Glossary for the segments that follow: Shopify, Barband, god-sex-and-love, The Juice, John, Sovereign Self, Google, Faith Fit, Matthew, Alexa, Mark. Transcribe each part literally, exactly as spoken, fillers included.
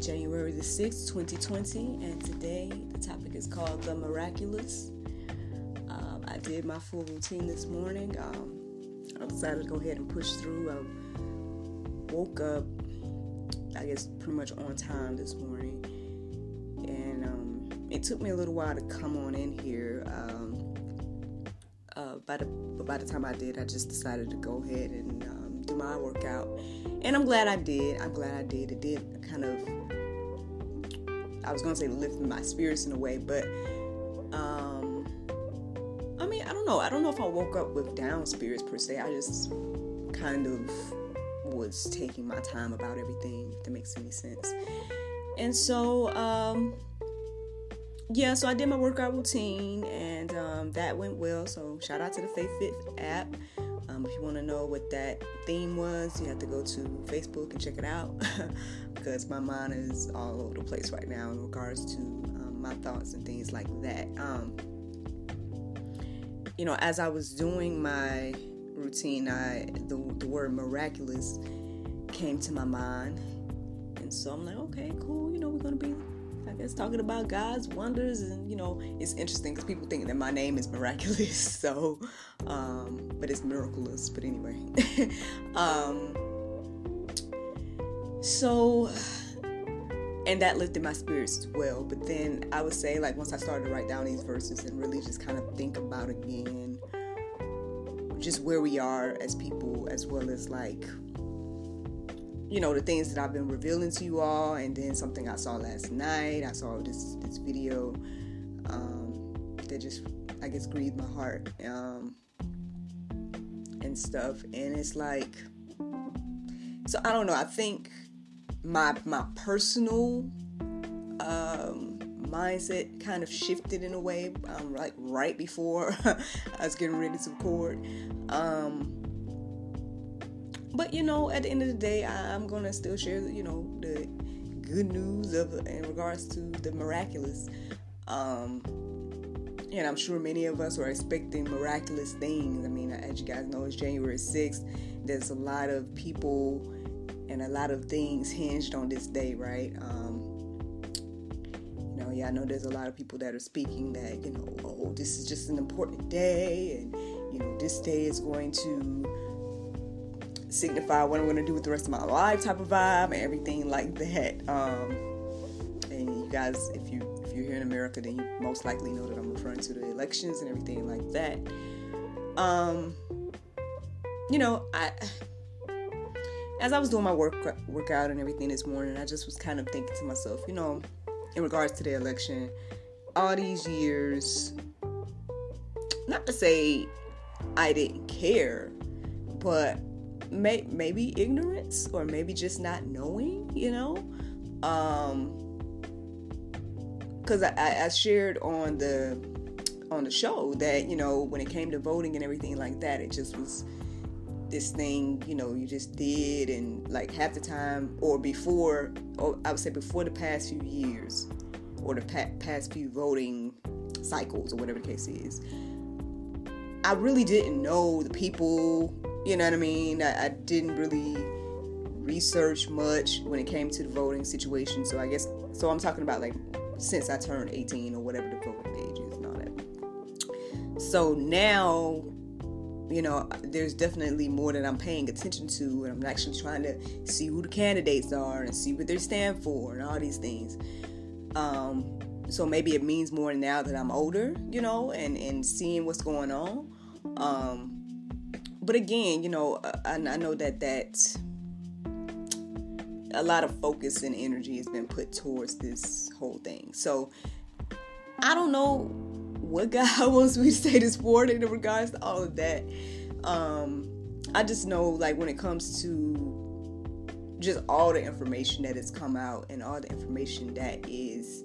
January the sixth, twenty twenty, and today the topic is called The Miraculous. Um, I did my full routine this morning. Um, I decided to go ahead and push through. I woke up, I guess, pretty much on time this morning, and um, it took me a little while to come on in here. Um, uh, by the, but by the time I did, I just decided to go ahead and um, do my workout, and I'm glad I did. I'm glad I did. It did kind of I was going to say lifting my spirits in a way, but, um, I mean, I don't know. I don't know if I woke up with down spirits per se. I just kind of was taking my time about everything, if that makes any sense. And so, um, yeah, so I did my workout routine, and, um, that went well. So shout out to the Faith Fit app. Um, if you want to know what that theme was, you have to go to Facebook and check it out, because my mind is all over the place right now in regards to um, my thoughts and things like that. Um, you know, as I was doing my routine, I the, the word miraculous came to my mind, and so I'm like, okay, cool. You know, we're gonna be, I guess, talking about God's wonders, and you know, it's interesting because people think that my name is miraculous, so um, but it's miraculous. But anyway, um, so and that lifted my spirits as well. But then I would say, like, once I started to write down these verses and really just kind of think about again, just where we are as people, as well as like, you know, the things that I've been revealing to you all, and then something I saw last night. I saw this this video um, that just, I guess, grieved my heart um, and stuff. And it's like, so I don't know. I think my my personal um, mindset kind of shifted in a way, um, like right before I was getting ready to record. Um, But, you know, at the end of the day, I, I'm going to still share, you know, the good news of in regards to the miraculous. Um, and I'm sure many of us are expecting miraculous things. I mean, as you guys know, it's January sixth. There's a lot of people and a lot of things hinged on this day, right? Um, you know, yeah, I know there's a lot of people that are speaking that, you know, oh, this is just an important day. And, you know, this day is going to signify what I'm going to do with the rest of my life, type of vibe, and everything like that. Um, and you guys, if you if you're here in America, then you most likely know that I'm referring to the elections and everything like that. Um, you know, I as I was doing my work workout and everything this morning, I just was kind of thinking to myself, you know, in regards to the election, all these years, not to say I didn't care, but May, maybe ignorance, or maybe just not knowing, you know, because um, I, I shared on the on the show that, you know, when it came to voting and everything like that, it just was this thing, you know, you just did, and like half the time, or before, or I would say before the past few years, or the pa- past few voting cycles, or whatever the case is, I really didn't know the people. You know what I mean? I, I didn't really research much when it came to the voting situation. So I guess, so I'm talking about like since I turned eighteen or whatever the voting age is and all that. So now, you know, there's definitely more that I'm paying attention to, and I'm actually trying to see who the candidates are and see what they stand for and all these things. Um, So maybe it means more now that I'm older, you know, and, and seeing what's going on. Um, but again, you know, I, I know that that a lot of focus and energy has been put towards this whole thing. So I don't know what God wants me to say this morning in regards to all of that. Um, I just know, like, when it comes to just all the information that has come out and all the information that is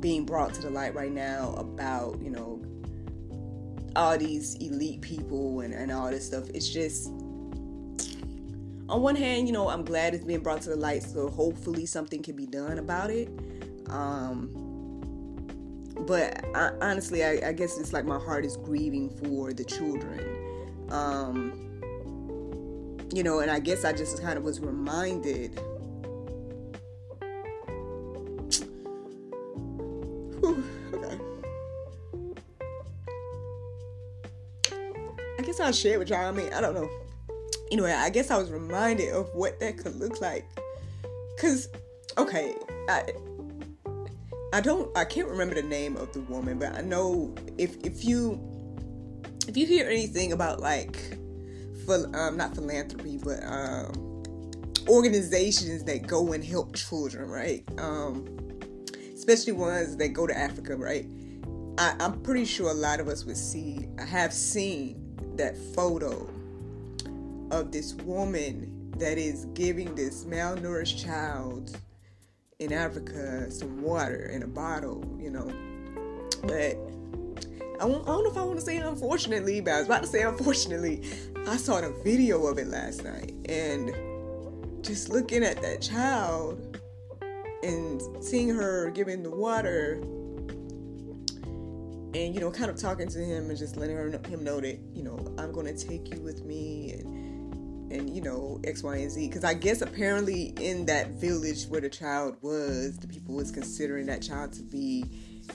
being brought to the light right now about, you know, all these elite people and, and all this stuff. It's just, on one hand, you know, I'm glad it's being brought to the light, so hopefully something can be done about it. Um, but I, honestly, I, I guess it's like my heart is grieving for the children. Um, you know, and I guess I just kind of was reminded. Whew, okay. I guess I'll share with y'all. I mean, I don't know. Anyway, I guess I was reminded of what that could look like. Cause, okay, I I don't I can't remember the name of the woman, but I know if if you if you hear anything about, like, for um not philanthropy, but um organizations that go and help children, right? Um, especially ones that go to Africa, right? I, I'm pretty sure a lot of us would see I have seen that photo of this woman that is giving this malnourished child in Africa some water in a bottle, you know. But I don't, I don't know if I want to say unfortunately, but I was about to say unfortunately, I saw the video of it last night, and just looking at that child and seeing her giving the water, and, you know, kind of talking to him and just letting her, him know that, you know, I'm going to take you with me, and and, you know, X, Y, and Z. Because I guess apparently in that village where the child was, the people was considering that child to be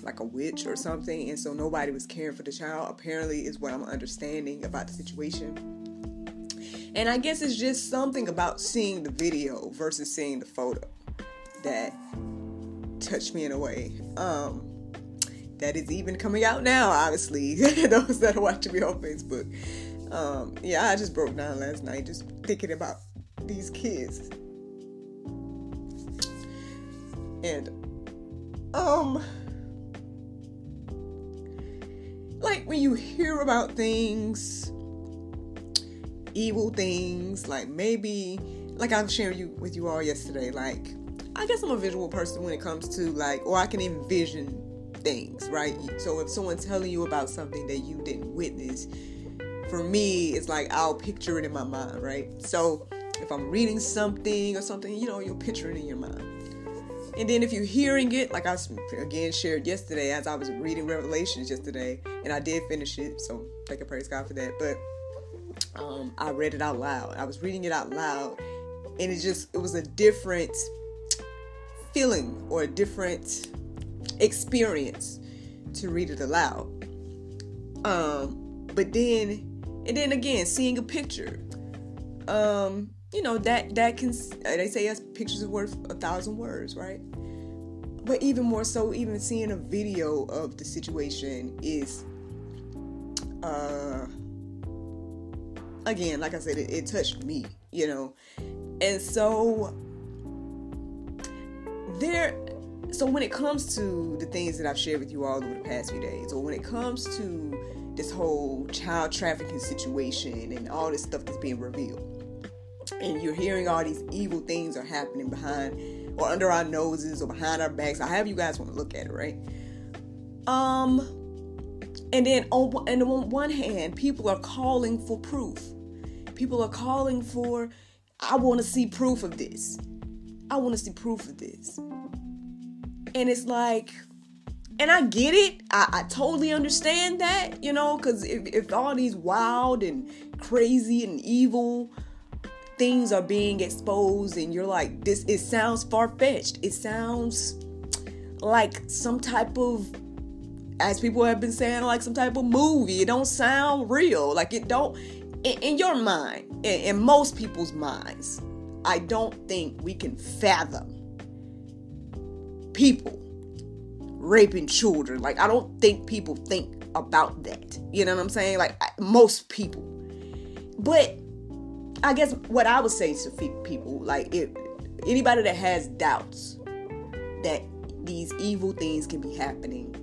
like a witch or something. And so nobody was caring for the child, apparently, is what I'm understanding about the situation. And I guess it's just something about seeing the video versus seeing the photo that touched me in a way. Um, that is even coming out now, obviously. Those that are watching me on Facebook. Um, yeah, I just broke down last night just thinking about these kids. And, um, like, when you hear about things, evil things, like, maybe, like, I'm sharing you with you all yesterday, like, I guess I'm a visual person when it comes to, like, or I can envision things, right? So if someone's telling you about something that you didn't witness, for me, it's like I'll picture it in my mind, right? So if I'm reading something or something, you know, you'll picture it in your mind. And then if you're hearing it, like I again shared yesterday, as I was reading Revelations yesterday, and I did finish it, so thank and praise God for that. But um, I read it out loud. I was reading it out loud, and it just, it was a different feeling or a different experience to read it aloud. Um, but then, and then again, seeing a picture, um, you know, that, that can, they say yes, pictures are worth a thousand words, right? But even more so, even seeing a video of the situation is, uh, again, like I said, it, it touched me, you know? And so there, so when it comes to the things that I've shared with you all over the past few days, or when it comes to this whole child trafficking situation and all this stuff that's being revealed, and you're hearing all these evil things are happening behind or under our noses or behind our backs, however you guys want to look at it, right? Um, and then on, and on one hand, people are calling for proof. People are calling for, I want to see proof of this. I want to see proof of this. And it's like, and I get it. I, I totally understand that, you know, because if, if all these wild and crazy and evil things are being exposed, and you're like, this, it sounds far-fetched. It sounds like some type of, as people have been saying, like some type of movie. It don't sound real. Like it don't, in, in your mind, in, in most people's minds, I don't think we can fathom people raping children. Like, I don't think people think about that. You know what I'm saying? Like, I, most people. But I guess what I would say to people, like, if anybody that has doubts that these evil things can be happening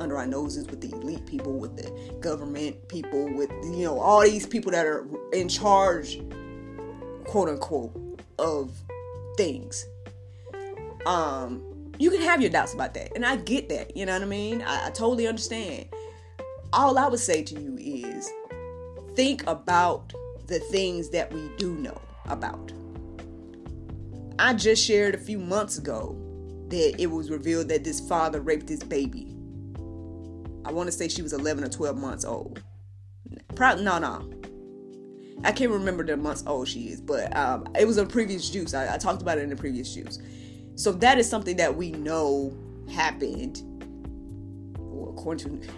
under our noses with the elite people, with the government people, with, you know, all these people that are in charge, quote unquote, of things. Um, you can have your doubts about that. And I get that. You know what I mean? I, I totally understand. All I would say to you is think about the things that we do know about. I just shared a few months ago that it was revealed that this father raped this baby. I want to say she was eleven or twelve months old. Probably, no, no. I can't remember the months old she is, but um, it was a previous juice. I, I talked about it in the previous juice. So that is something that we know happened. Well, according to,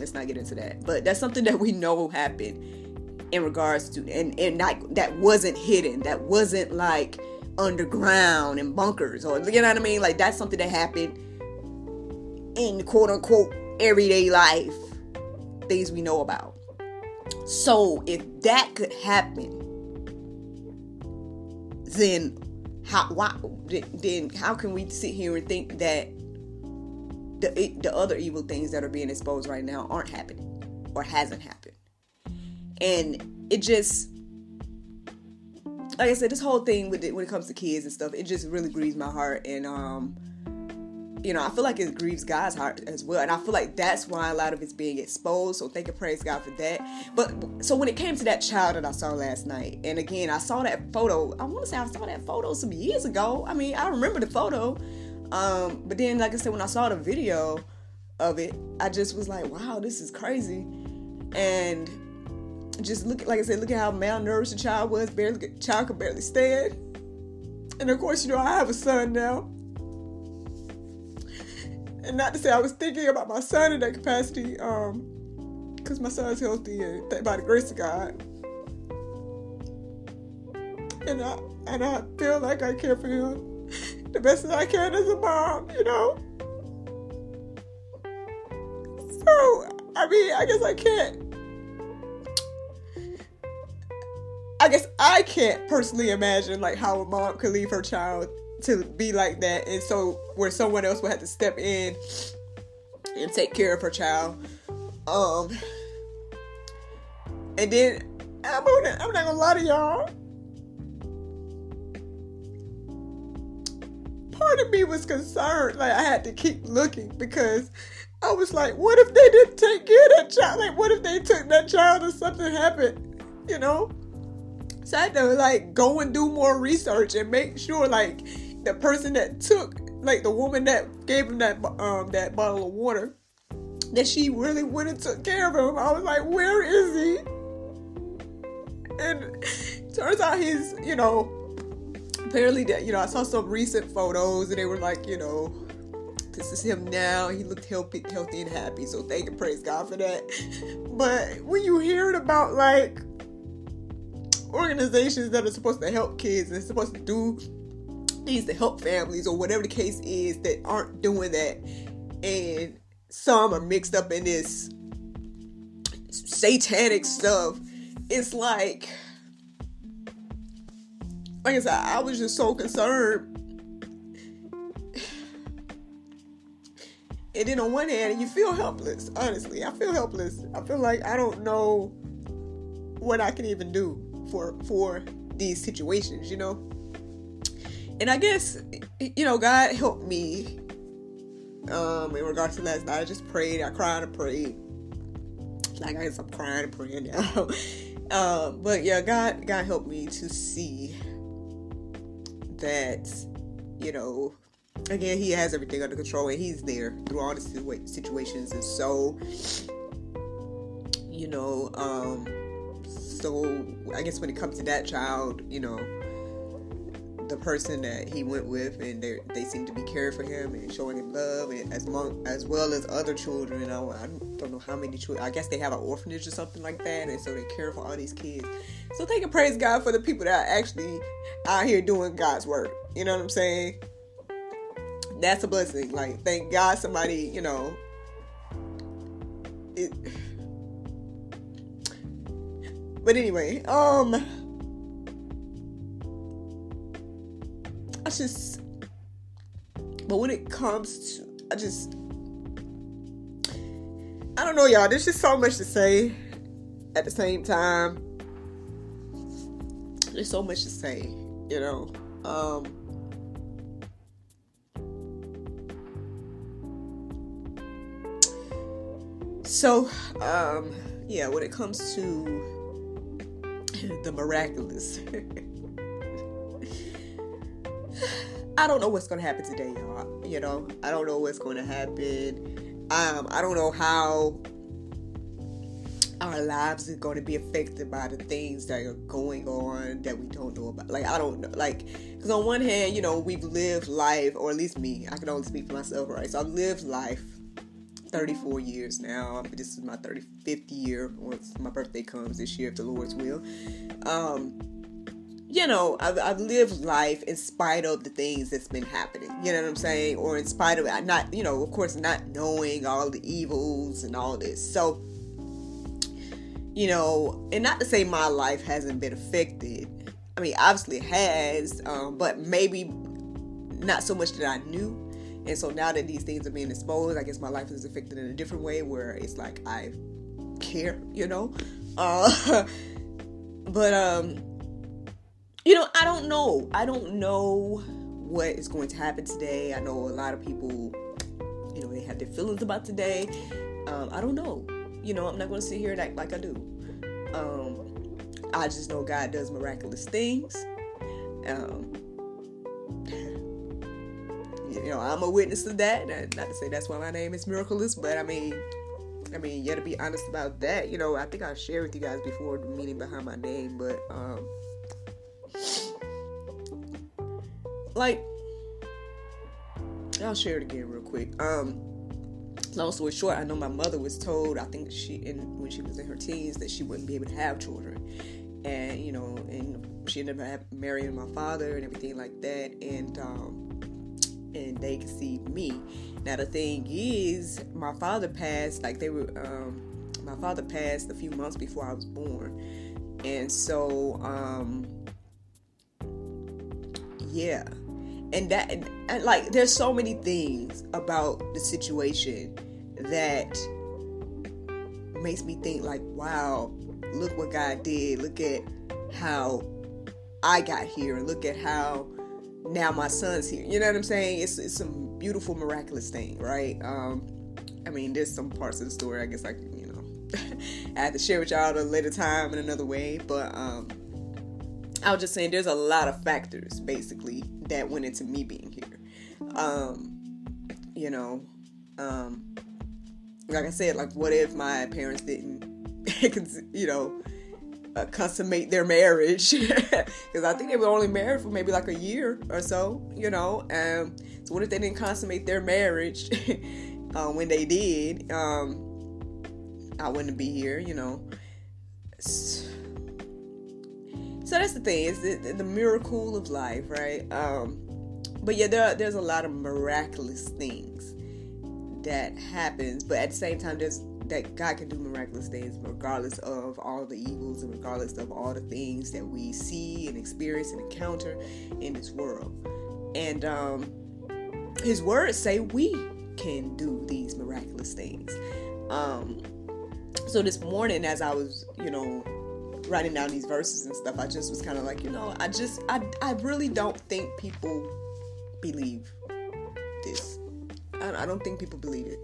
let's not get into that. But that's something that we know happened in regards to, and, and like, that wasn't hidden. That wasn't like underground in bunkers, or, you know what I mean? Like, that's something that happened in quote unquote everyday life, things we know about. So if that could happen, then how why then how can we sit here and think that the the other evil things that are being exposed right now aren't happening or hasn't happened? And it just, like I said, this whole thing with it, when it comes to kids and stuff, it just really grieves my heart. And um you know, I feel like it grieves God's heart as well. And I feel like that's why a lot of it's being exposed. So thank and praise God for that. But so when it came to that child that I saw last night, and again, I saw that photo. I want to say I saw that photo some years ago. I mean, I remember the photo. Um, but then, like I said, when I saw the video of it, I just was like, wow, this is crazy. And just look, like I said, look at how malnourished the child was. Barely, the child could barely stand. And of course, you know, I have a son now. And not to say I was thinking about my son in that capacity, um, because my son's healthy, and thank by the grace of God. And I and I feel like I care for him the best that I can as a mom, you know. So I mean, I guess I can't. I guess I can't personally imagine like how a mom could leave her child to be like that, and so where someone else would have to step in and take care of her child. Um, and then I'm, gonna, I'm not gonna lie to y'all. Part of me was concerned, like I had to keep looking, because I was like, what if they didn't take care of that child? Like, what if they took that child and something happened? You know. So I had to like go and do more research and make sure like the person that took, like the woman that gave him that um that bottle of water, that she really went and took care of him. I was like, where is he? And turns out he's, you know, apparently that, you know, I saw some recent photos and they were like, you know, this is him now. He looked healthy, healthy and happy. So thank and praise God for that. But when you hear it about like organizations that are supposed to help kids and supposed to do these to help families or whatever the case is, that aren't doing that, and some are mixed up in this satanic stuff, it's like like I said, I was just so concerned. And then on one hand, you feel helpless. Honestly, I feel helpless. I feel like I don't know what I can even do for for these situations, you know. And I guess, you know, God helped me um in regards to last night. I just prayed. I cried and prayed. Like, I guess I'm crying and praying now. um but yeah, God God helped me to see that, you know, again, he has everything under control, and he's there through all the situations. And so, you know, um so I guess when it comes to that child, you know, the person that he went with, and they they seem to be caring for him and showing him love, and as long as well as other children. I, I don't know how many children. I guess they have an orphanage or something like that, and so they care for all these kids. So thank and praise God for the people that are actually out here doing God's work. You know what I'm saying? that's a blessing. Like, thank God somebody, you know, it. But anyway, um, I just, but when it comes to, I just, I don't know, y'all, there's just so much to say at the same time. There's so much to say, you know, um, so, um, yeah, when it comes to the miraculous. I don't know what's going to happen today, y'all. You know, I don't know what's going to happen. Um, I don't know how our lives are going to be affected by the things that are going on that we don't know about. Like, I don't know. Like, because on one hand, you know, we've lived life, or at least me, I can only speak for myself, right? So I've lived life thirty-four years now. This is my thirty-fifth year once my birthday comes this year, if the Lord's will. Um, you know, I've, I've lived life in spite of the things that's been happening, you know what I'm saying? Or in spite of not, you know, of course, not knowing all the evils and all this. So, you know, and not to say my life hasn't been affected. I mean, obviously it has, um, but maybe not so much that I knew. And so now that these things are being exposed, I guess my life is affected in a different way where it's like, I care, you know, uh, but, um, you know, I don't know. I don't know what is going to happen today. I know a lot of people, you know, they have their feelings about today. Um, I don't know, you know, I'm not going to sit here and act like I do. Um, I just know God does miraculous things. Um, You know, I'm a witness to that. Not to say that's why my name is Miraculous, but I mean, I mean, yeah, to be honest about that, you know, I think I shared with you guys before the meaning behind my name, but, um, like, I'll share it again real quick. Um, long story short, I know my mother was told, I think she, in, when she was in her teens, that she wouldn't be able to have children. And, you know, and she ended up marrying my father and everything like that. And, um, and they conceived me. Now the thing is, my father passed, like they were, um, my father passed a few months before I was born. And so, um, yeah. And that, and, and like, there's so many things about the situation that makes me think like, wow, look what God did. Look at how I got here, and look at how now my son's here. You know what I'm saying? It's it's some beautiful, miraculous thing, right? Um, I mean, there's some parts of the story, I guess I can, you know, I have to share with y'all at a later time in another way. But um, I was just saying, there's a lot of factors, basically, that went into me being here. Um, you know, um, like I said, like, what if my parents didn't, you know, Uh, consummate their marriage, because I think they were only married for maybe like a year or so, you know. Um, so what if they didn't consummate their marriage? uh, when they did, um, I wouldn't be here, you know. So, so that's the thing, it's the, the miracle of life, right? Um, but yeah, there are, there's a lot of miraculous things that happens, but at the same time, there's that God can do miraculous things regardless of all the evils and regardless of all the things that we see and experience and encounter in this world. And um, his words say we can do these miraculous things. Um, so this morning, as I was, you know, writing down these verses and stuff, I just was kind of like, you know, I just, I, I really don't think people believe this. I, I don't think people believe it.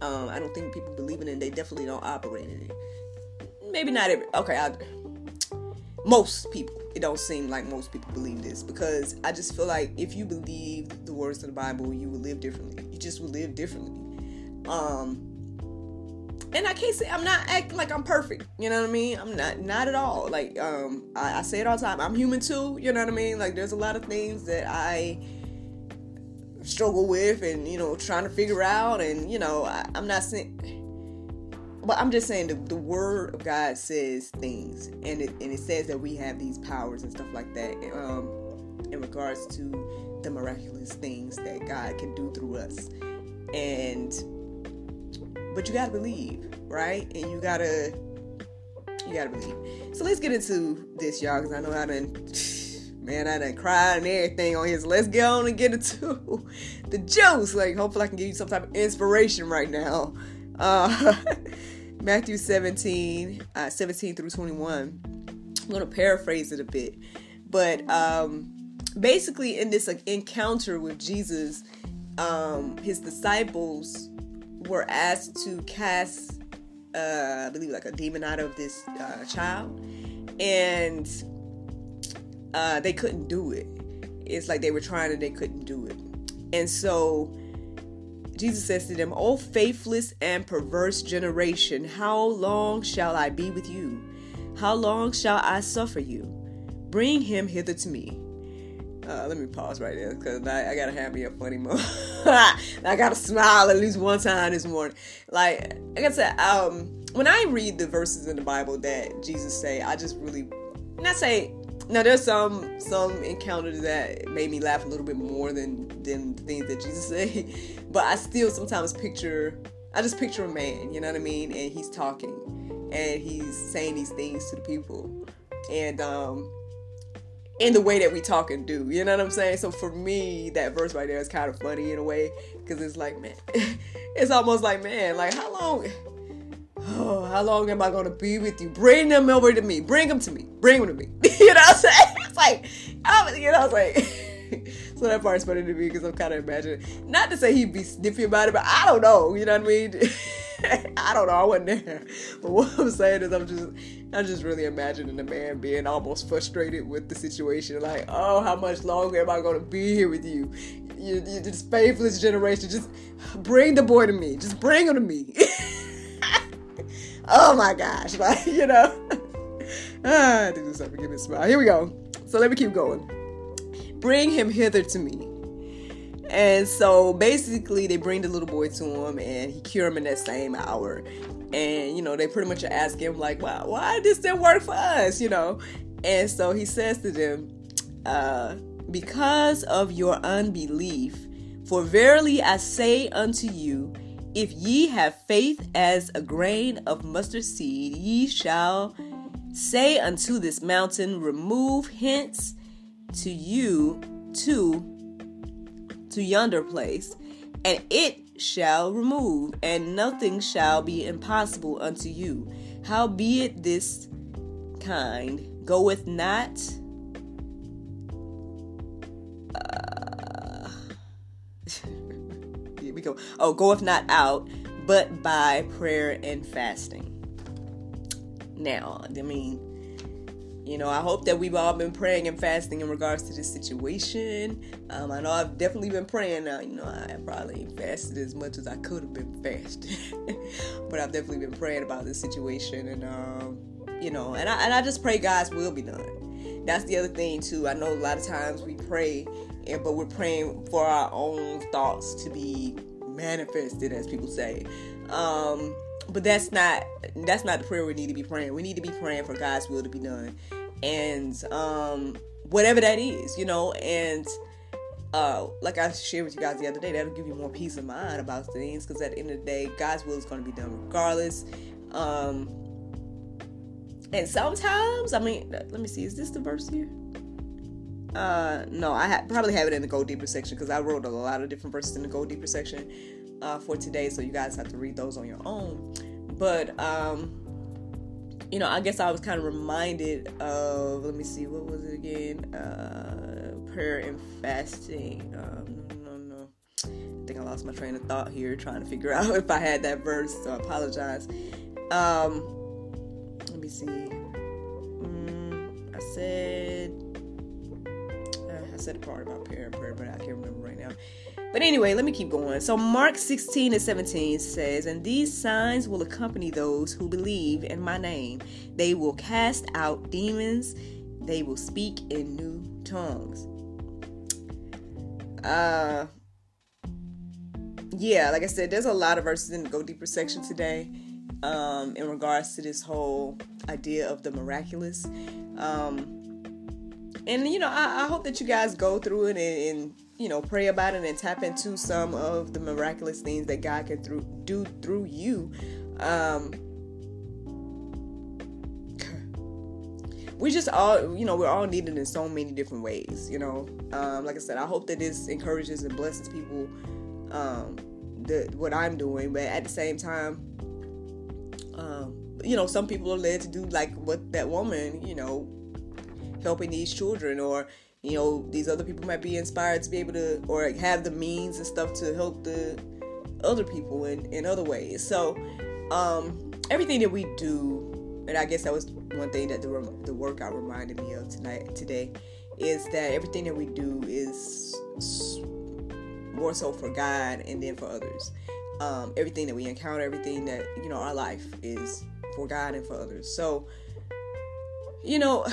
Um, I don't think people believe in it, and they definitely don't operate in it. Maybe not every, okay, I, most people, it don't seem like most people believe this, because I just feel like if you believe the words of the Bible, you will live differently. You just will live differently. Um, and I can't say, I'm not acting like I'm perfect, you know what I mean? I'm not, not at all. Like, um, I, I say it all the time, I'm human too, you know what I mean? Like, there's a lot of things that I struggle with, and you know, trying to figure out, and you know, I, I'm not saying, but I'm just saying the, the word of God says things, and it and it says that we have these powers and stuff like that. Um, in regards to the miraculous things that God can do through us. And but you gotta believe, right? And you gotta you gotta believe. So let's get into this, y'all, because I know I done man, I done cried and everything on here. So let's get on and get into the juice. Like, hopefully I can give you some type of inspiration right now. Uh, Matthew seventeen, uh, seventeen through twenty-one. I'm going to paraphrase it a bit. But um, basically in this like, encounter with Jesus, um, his disciples were asked to cast, uh, I believe, like a demon out of this uh, child. And Uh, they couldn't do it. It's like they were trying and they couldn't do it. And so Jesus says to them, "O faithless and perverse generation, how long shall I be with you? How long shall I suffer you? Bring him hither to me." Uh, let me pause right there because I, I gotta have me a funny moment. I gotta smile at least one time this morning. Like, like I said, um, when I read the verses in the Bible that Jesus say, I just really, not say. Now, there's some some encounters that made me laugh a little bit more than, than the things that Jesus said. But I still sometimes picture, I just picture a man, you know what I mean? And he's talking. And he's saying these things to the people. And um, in the way that we talk and do, you know what I'm saying? So for me, that verse right there is kind of funny in a way. Because it's like, man, it's almost like, man, like, how long... Oh, how long am I going to be with you? Bring them over to me. Bring them to me. Bring them to me. You know what I'm saying? It's like, I'm, you know, I was like, so that part's funny to me because I'm kind of imagining. Not to say he'd be sniffy about it, but I don't know. You know what I mean? I don't know. I wasn't there. But what I'm saying is I'm just, I'm just really imagining the man being almost frustrated with the situation. Like, oh, how much longer am I going to be here with you? You, you this faithless generation. Just bring the boy to me. Just bring him to me. Oh my gosh, like, you know, ah, this is something, give me a smile. Here we go. So let me keep going. Bring him hither to me. And so basically they bring the little boy to him and he cure him in that same hour. And, you know, they pretty much ask him like, wow, why this didn't work for us, you know? And so he says to them, uh, because of your unbelief, for verily I say unto you, if ye have faith as a grain of mustard seed, ye shall say unto this mountain, remove hence to you to, to yonder place, and it shall remove, and nothing shall be impossible unto you. Howbeit this kind goeth not... Uh, we go, oh, goeth not out, but by prayer and fasting. Now, I mean, you know, I hope that we've all been praying and fasting in regards to this situation. Um, I know I've definitely been praying now. You know, I probably fasted as much as I could have been fasting. But I've definitely been praying about this situation. And, um, you know, and I, and I just pray God's will be done. That's the other thing, too. I know a lot of times we pray, and, but we're praying for our own thoughts to be manifested, as people say. Um, but that's not that's not the prayer we need to be praying. We need to be praying for God's will to be done, and um, whatever that is, you know. And uh, like I shared with you guys the other day, that'll give you more peace of mind about things, because at the end of the day, God's will is going to be done regardless. Um, and sometimes, I mean, let me see, is this the verse here? Uh, no, I ha- probably have it in the Go Deeper section, because I wrote a lot of different verses in the Go Deeper section uh, for today, so you guys have to read those on your own. But, um, you know, I guess I was kind of reminded of, let me see, what was it again? Uh, prayer and fasting. Um, no, no, no. I think I lost my train of thought here, trying to figure out if I had that verse, so I apologize. Um, let me see. Mm, I said... I said a part about prayer and prayer, but I can't remember right now. But anyway, let me keep going. So Mark sixteen and seventeen says, and these signs will accompany those who believe in my name. They will cast out demons. They will speak in new tongues. Uh, yeah, like I said, there's a lot of verses in the Go Deeper section today um, in regards to this whole idea of the miraculous. Um, And, you know, I, I hope that you guys go through it and, and, you know, pray about it and tap into some of the miraculous things that God can through, do through you. Um, we just all, you know, we're all needed in so many different ways, you know. Um, like I said, I hope that this encourages and blesses people, um, the, what I'm doing. But at the same time, um, you know, some people are led to do like what that woman, you know, helping these children, or, you know, these other people might be inspired to be able to, or have the means and stuff to help the other people in, in other ways. So, um, everything that we do, and I guess that was one thing that the the workout reminded me of tonight, today, is that everything that we do is more so for God and then for others. Um, everything that we encounter, everything that, you know, our life is for God and for others. So, you know,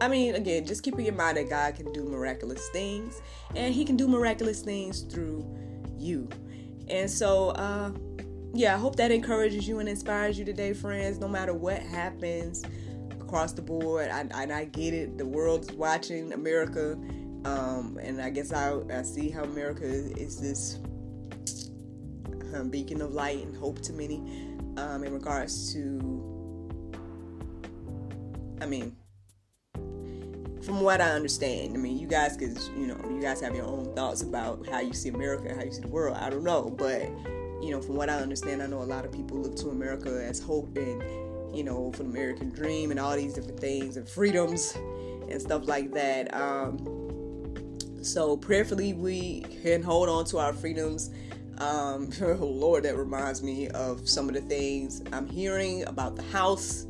I mean, again, just keeping in mind that God can do miraculous things, and He can do miraculous things through you. And so, uh, yeah, I hope that encourages you and inspires you today, friends, no matter what happens across the board. I, I, I get it. The world's watching America, um, and I guess I, I see how America is, is this um, beacon of light and hope to many, um, in regards to, I mean, from what I understand. I mean, you guys could, you know, you guys have your own thoughts about how you see America and how you see the world. I don't know, but you know, from what I understand, I know a lot of people look to America as hope and, you know, for the American dream and all these different things and freedoms and stuff like that. Um, so prayerfully, we can hold on to our freedoms. Um, oh Lord, that reminds me of some of the things I'm hearing about the House.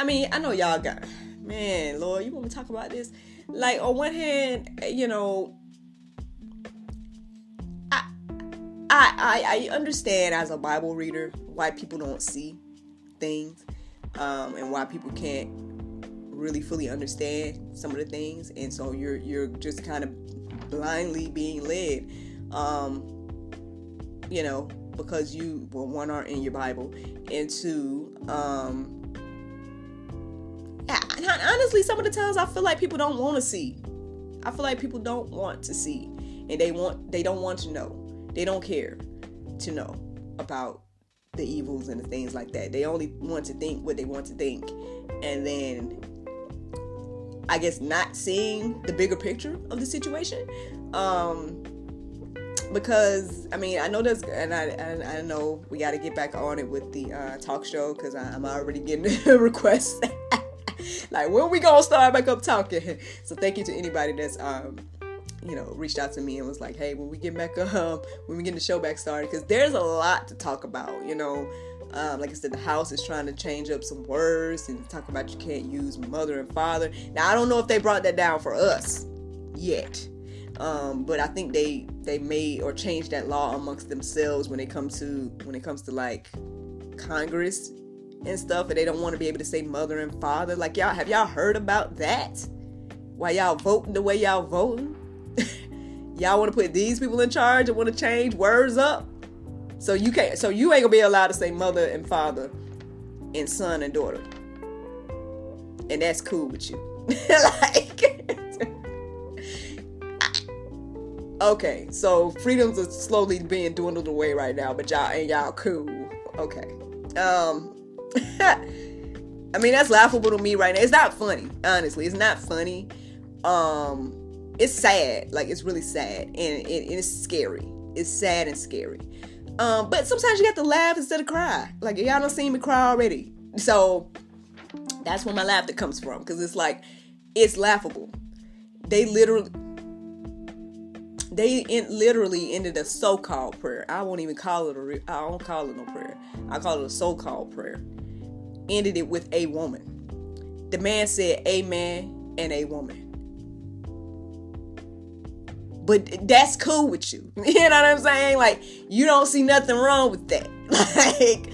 I mean, I know y'all got, man, Lord, you want me to talk about this? Like, on one hand, you know, I, I understand as a Bible reader why people don't see things, um, and why people can't really fully understand some of the things, and so you're you're just kind of blindly being led, um, you know, because you, well, one, aren't in your Bible, and two, um, I, honestly, some of the times I feel like people don't want to see. I feel like people don't want to see, and they want they don't want to know. They don't care to know about the evils and the things like that. They only want to think what they want to think. And then, I guess, not seeing the bigger picture of the situation. Um, because, I mean, I know there's, and I and I know we got to get back on it with the uh, talk show, because I'm already getting requests. Like, when we going to start back up talking? So thank you to anybody that's, um, you know, reached out to me and was like, hey, when we get back up, when we get the show back started, because there's a lot to talk about, you know. Um, like I said, the House is trying to change up some words and talk about you can't use mother and father. Now, I don't know if they brought that down for us yet, um, but I think they they made or changed that law amongst themselves when it comes to when it comes to like Congress and stuff, and they don't want to be able to say mother and father. Like, y'all, have y'all heard about that? Why y'all voting the way y'all voting? Y'all want to put these people in charge and want to change words up, so you can't. So you ain't gonna be allowed to say mother and father, and son and daughter, and that's cool with you. Like, okay, so freedoms are slowly being dwindled away right now, but y'all ain't y'all cool. Okay, um, I mean, that's laughable to me right now. It's not funny, honestly. It's not funny. Um. It's sad. Like, it's really sad. And it, it's scary. It's sad and scary. Um, but sometimes you got to laugh instead of cry. Like, y'all done seen me cry already. So, that's where my laughter comes from. Because it's like, it's laughable. They literally... They in, literally ended a so-called prayer. I won't even call it a... Re- I don't call it no prayer. I call it a so-called prayer. Ended it with a woman. The man said, a man and a woman. But that's cool with you. You know what I'm saying? Like, you don't see nothing wrong with that. Like,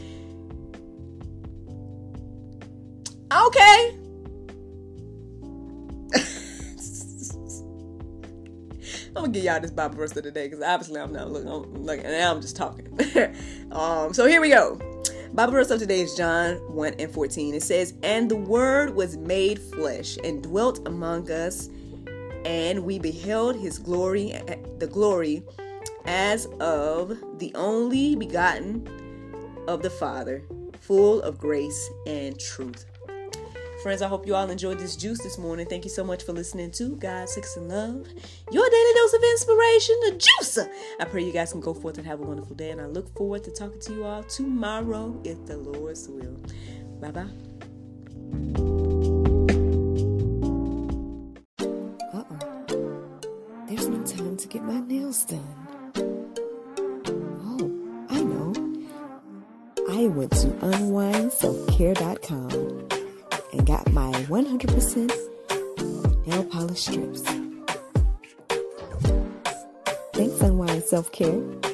okay. I'm going to give y'all this Bible verse of the day, because obviously I'm not looking. I'm looking now I'm just talking. um, so here we go. Bible verse of today is John one and fourteen. It says, "And the Word was made flesh and dwelt among us, and we beheld his glory, the glory as of the only begotten of the Father, full of grace and truth." Friends, I hope you all enjoyed this juice this morning. Thank you so much for listening to God, Sex, and Love, your daily dose of inspiration, the juice. I pray you guys can go forth and have a wonderful day, and I look forward to talking to you all tomorrow, if the Lord's will. Bye-bye. Uh-uh. There's no time to get my nails done. Oh, I know. I went to unwind self care dot com. And got my one hundred percent nail polish strips. Thanks, Unwind Self Care.